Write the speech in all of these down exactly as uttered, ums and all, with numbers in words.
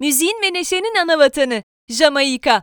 müziğin ve neşenin ana vatanı Jamaika.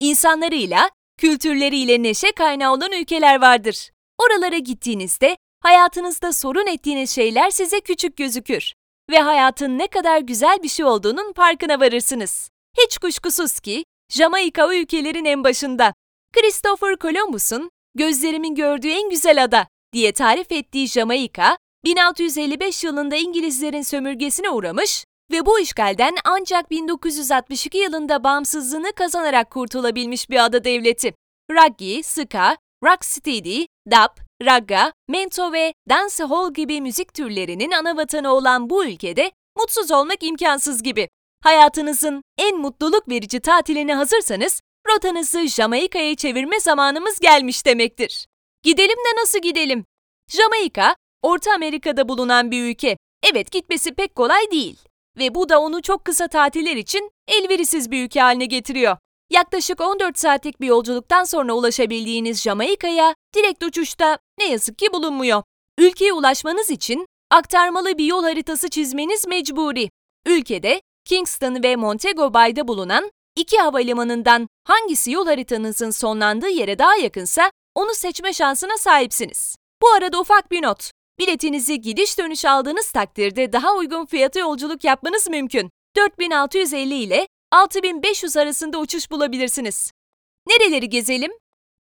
İnsanlarıyla, kültürleriyle neşe kaynağı olan ülkeler vardır. Oralara gittiğinizde hayatınızda sorun ettiğiniz şeyler size küçük gözükür ve hayatın ne kadar güzel bir şey olduğunun farkına varırsınız. Hiç kuşkusuz ki Jamaika o ülkelerin en başında. Christopher Columbus'un "Gözlerimin gördüğü en güzel ada" diye tarif ettiği Jamaika, bin altı yüz elli beş yılında İngilizlerin sömürgesine uğramış ve bu işgalden ancak bin dokuz yüz altmış iki yılında bağımsızlığını kazanarak kurtulabilmiş bir ada devleti. Raggi, ska, rocksteady, dub, ragga, mento ve dancehall gibi müzik türlerinin ana vatanı olan bu ülkede mutsuz olmak imkansız gibi. Hayatınızın en mutluluk verici tatiline hazırsanız, rotanızı Jamaika'ya çevirme zamanımız gelmiş demektir. Gidelim de nasıl gidelim? Jamaika, Orta Amerika'da bulunan bir ülke. Evet, gitmesi pek kolay değil. Ve bu da onu çok kısa tatiller için elverişsiz bir ülke haline getiriyor. Yaklaşık on dört saatlik bir yolculuktan sonra ulaşabildiğiniz Jamaika'ya direkt uçuşta ne yazık ki bulunmuyor. Ülkeye ulaşmanız için aktarmalı bir yol haritası çizmeniz mecburi. Ülkede Kingston ve Montego Bay'da bulunan iki havalimanından hangisi yol haritanızın sonlandığı yere daha yakınsa onu seçme şansına sahipsiniz. Bu arada ufak bir not. Biletinizi gidiş dönüş aldığınız takdirde daha uygun fiyatı yolculuk yapmanız mümkün. dört bin altı yüz elli ile altı bin beş yüz arasında uçuş bulabilirsiniz. Nereleri gezelim?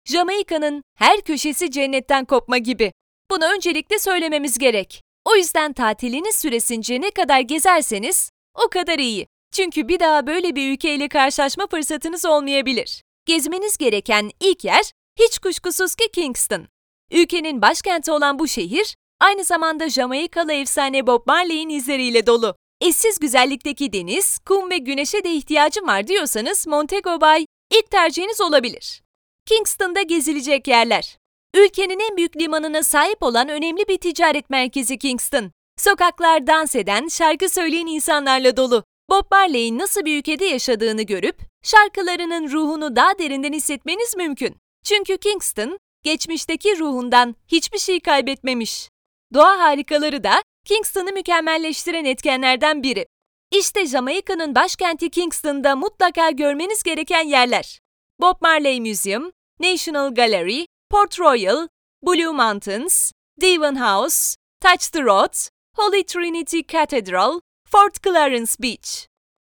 Jamaika'nın her köşesi cennetten kopma gibi. Bunu öncelikle söylememiz gerek. O yüzden tatiliniz süresince ne kadar gezerseniz o kadar iyi. Çünkü bir daha böyle bir ülkeyle karşılaşma fırsatınız olmayabilir. Gezmeniz gereken ilk yer hiç kuşkusuz ki Kingston. Ülkenin başkenti olan bu şehir, aynı zamanda Jamaikalı efsane Bob Marley'in izleriyle dolu. Eşsiz güzellikteki deniz, kum ve güneşe de ihtiyacım var diyorsanız Montego Bay ilk tercihiniz olabilir. Kingston'da gezilecek yerler. Ülkenin en büyük limanına sahip olan önemli bir ticaret merkezi Kingston. Sokaklar dans eden, şarkı söyleyen insanlarla dolu. Bob Marley'in nasıl bir ülkede yaşadığını görüp şarkılarının ruhunu daha derinden hissetmeniz mümkün. Çünkü Kingston, geçmişteki ruhundan hiçbir şey kaybetmemiş. Doğa harikaları da Kingston'ı mükemmelleştiren etkenlerden biri. İşte Jamaika'nın başkenti Kingston'da mutlaka görmeniz gereken yerler. Bob Marley Museum, National Gallery, Port Royal, Blue Mountains, Devon House, Touch the Road, Holy Trinity Cathedral, Fort Clarence Beach.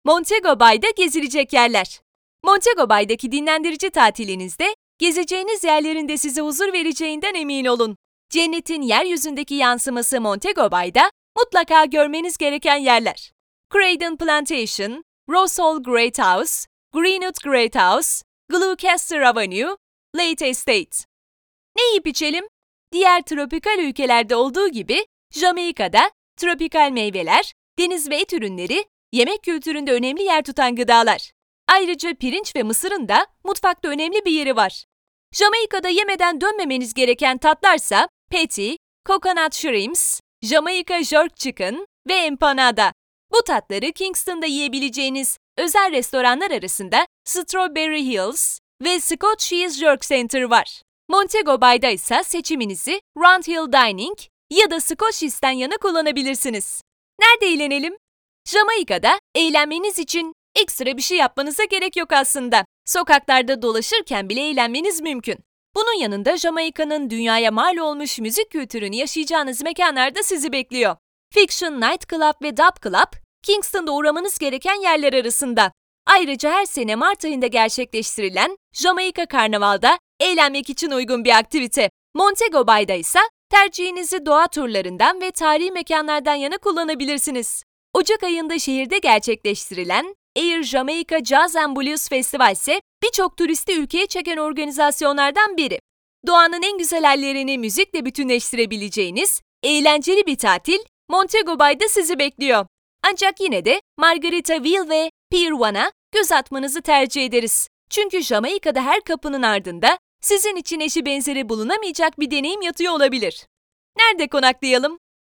Montego Bay'da gezilecek yerler. Montego Bay'daki dinlendirici tatilinizde gezeceğiniz yerlerin de size huzur vereceğinden emin olun. Cennetin yeryüzündeki yansıması Montego Bay'da mutlaka görmeniz gereken yerler. Craydon Plantation, Rose Hall Great House, Greenwood Great House, Gloucester Avenue, Late Estate. Ne yiyip içelim? Diğer tropikal ülkelerde olduğu gibi Jamaika'da tropikal meyveler, deniz ve et ürünleri yemek kültüründe önemli yer tutan gıdalar. Ayrıca pirinç ve mısırın da mutfakta önemli bir yeri var. Jamaika'da yemeden dönmemeniz gereken tatlarsa patty, coconut shrimps, Jamaica jerk chicken ve empanada. Bu tatları Kingston'da yiyebileceğiniz özel restoranlar arasında Strawberry Hills ve Scotchies Jerk Centre var. Montego Bay'da ise seçiminizi Round Hill Dining ya da Scotchies'ten yana kullanabilirsiniz. Nerede eğlenelim? Jamaika'da eğlenmeniz için ekstra bir şey yapmanıza gerek yok aslında. Sokaklarda dolaşırken bile eğlenmeniz mümkün. Bunun yanında Jamaika'nın dünyaya mal olmuş müzik kültürünü yaşayacağınız mekanlar da sizi bekliyor. Fiction Night Club ve Dub Club, Kingston'da uğramanız gereken yerler arasında. Ayrıca her sene Mart ayında gerçekleştirilen Jamaika Karnaval'da eğlenmek için uygun bir aktivite. Montego Bay'da ise tercihinizi doğa turlarından ve tarihi mekanlardan yana kullanabilirsiniz. Ocak ayında şehirde gerçekleştirilen Air Jamaica Jazz and Blues Festival ise birçok turisti ülkeye çeken organizasyonlardan biri. Doğanın en güzel hallerini müzikle bütünleştirebileceğiniz eğlenceli bir tatil Montego Bay'da sizi bekliyor. Ancak yine de Margarita Ville ve Pier one'a göz atmanızı tercih ederiz. Çünkü Jamaika'da her kapının ardında sizin için eşi benzeri bulunamayacak bir deneyim yatıyor olabilir. Nerede konaklayalım?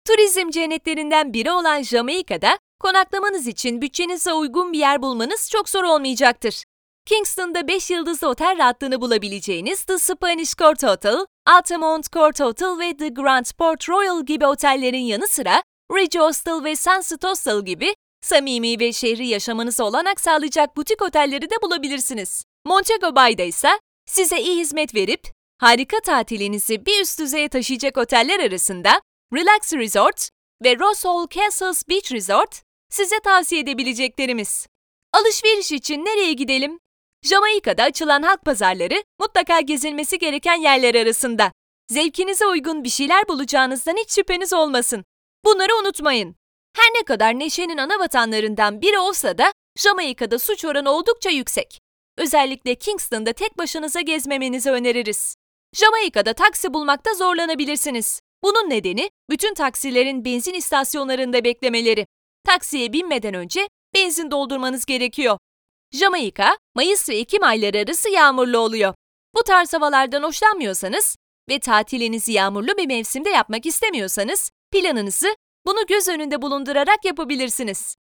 Turizm cennetlerinden biri olan Jamaika'da konaklamanız için bütçenize uygun bir yer bulmanız çok zor olmayacaktır. Kingston'da beş yıldızlı otel rahatlığını bulabileceğiniz The Spanish Court Hotel, Altamont Court Hotel ve The Grand Port Royal gibi otellerin yanı sıra Ridge Hostel ve Sunset Hostel gibi Samimi ve şehri yaşamanıza olanak sağlayacak butik otelleri de bulabilirsiniz. Montego Bay'da ise size iyi hizmet verip harika tatilinizi bir üst düzeye taşıyacak oteller arasında Relax Resort ve Rose Hall Castles Beach Resort size tavsiye edebileceklerimiz. Alışveriş için nereye gidelim? Jamaika'da açılan halk pazarları mutlaka gezilmesi gereken yerler arasında. Zevkinize uygun bir şeyler bulacağınızdan hiç şüpheniz olmasın. Bunları unutmayın. Her ne kadar neşenin ana vatanlarından biri olsa da Jamaika'da suç oranı oldukça yüksek. Özellikle Kingston'da tek başınıza gezmemenizi öneririz. Jamaika'da taksi bulmakta zorlanabilirsiniz. Bunun nedeni bütün taksilerin benzin istasyonlarında beklemeleri. Taksiye binmeden önce benzin doldurmanız gerekiyor. Jamaika, Mayıs ve Ekim ayları arası yağmurlu oluyor. Bu tarz havalardan hoşlanmıyorsanız ve tatilinizi yağmurlu bir mevsimde yapmak istemiyorsanız planınızı bunu göz önünde bulundurarak yapabilirsiniz.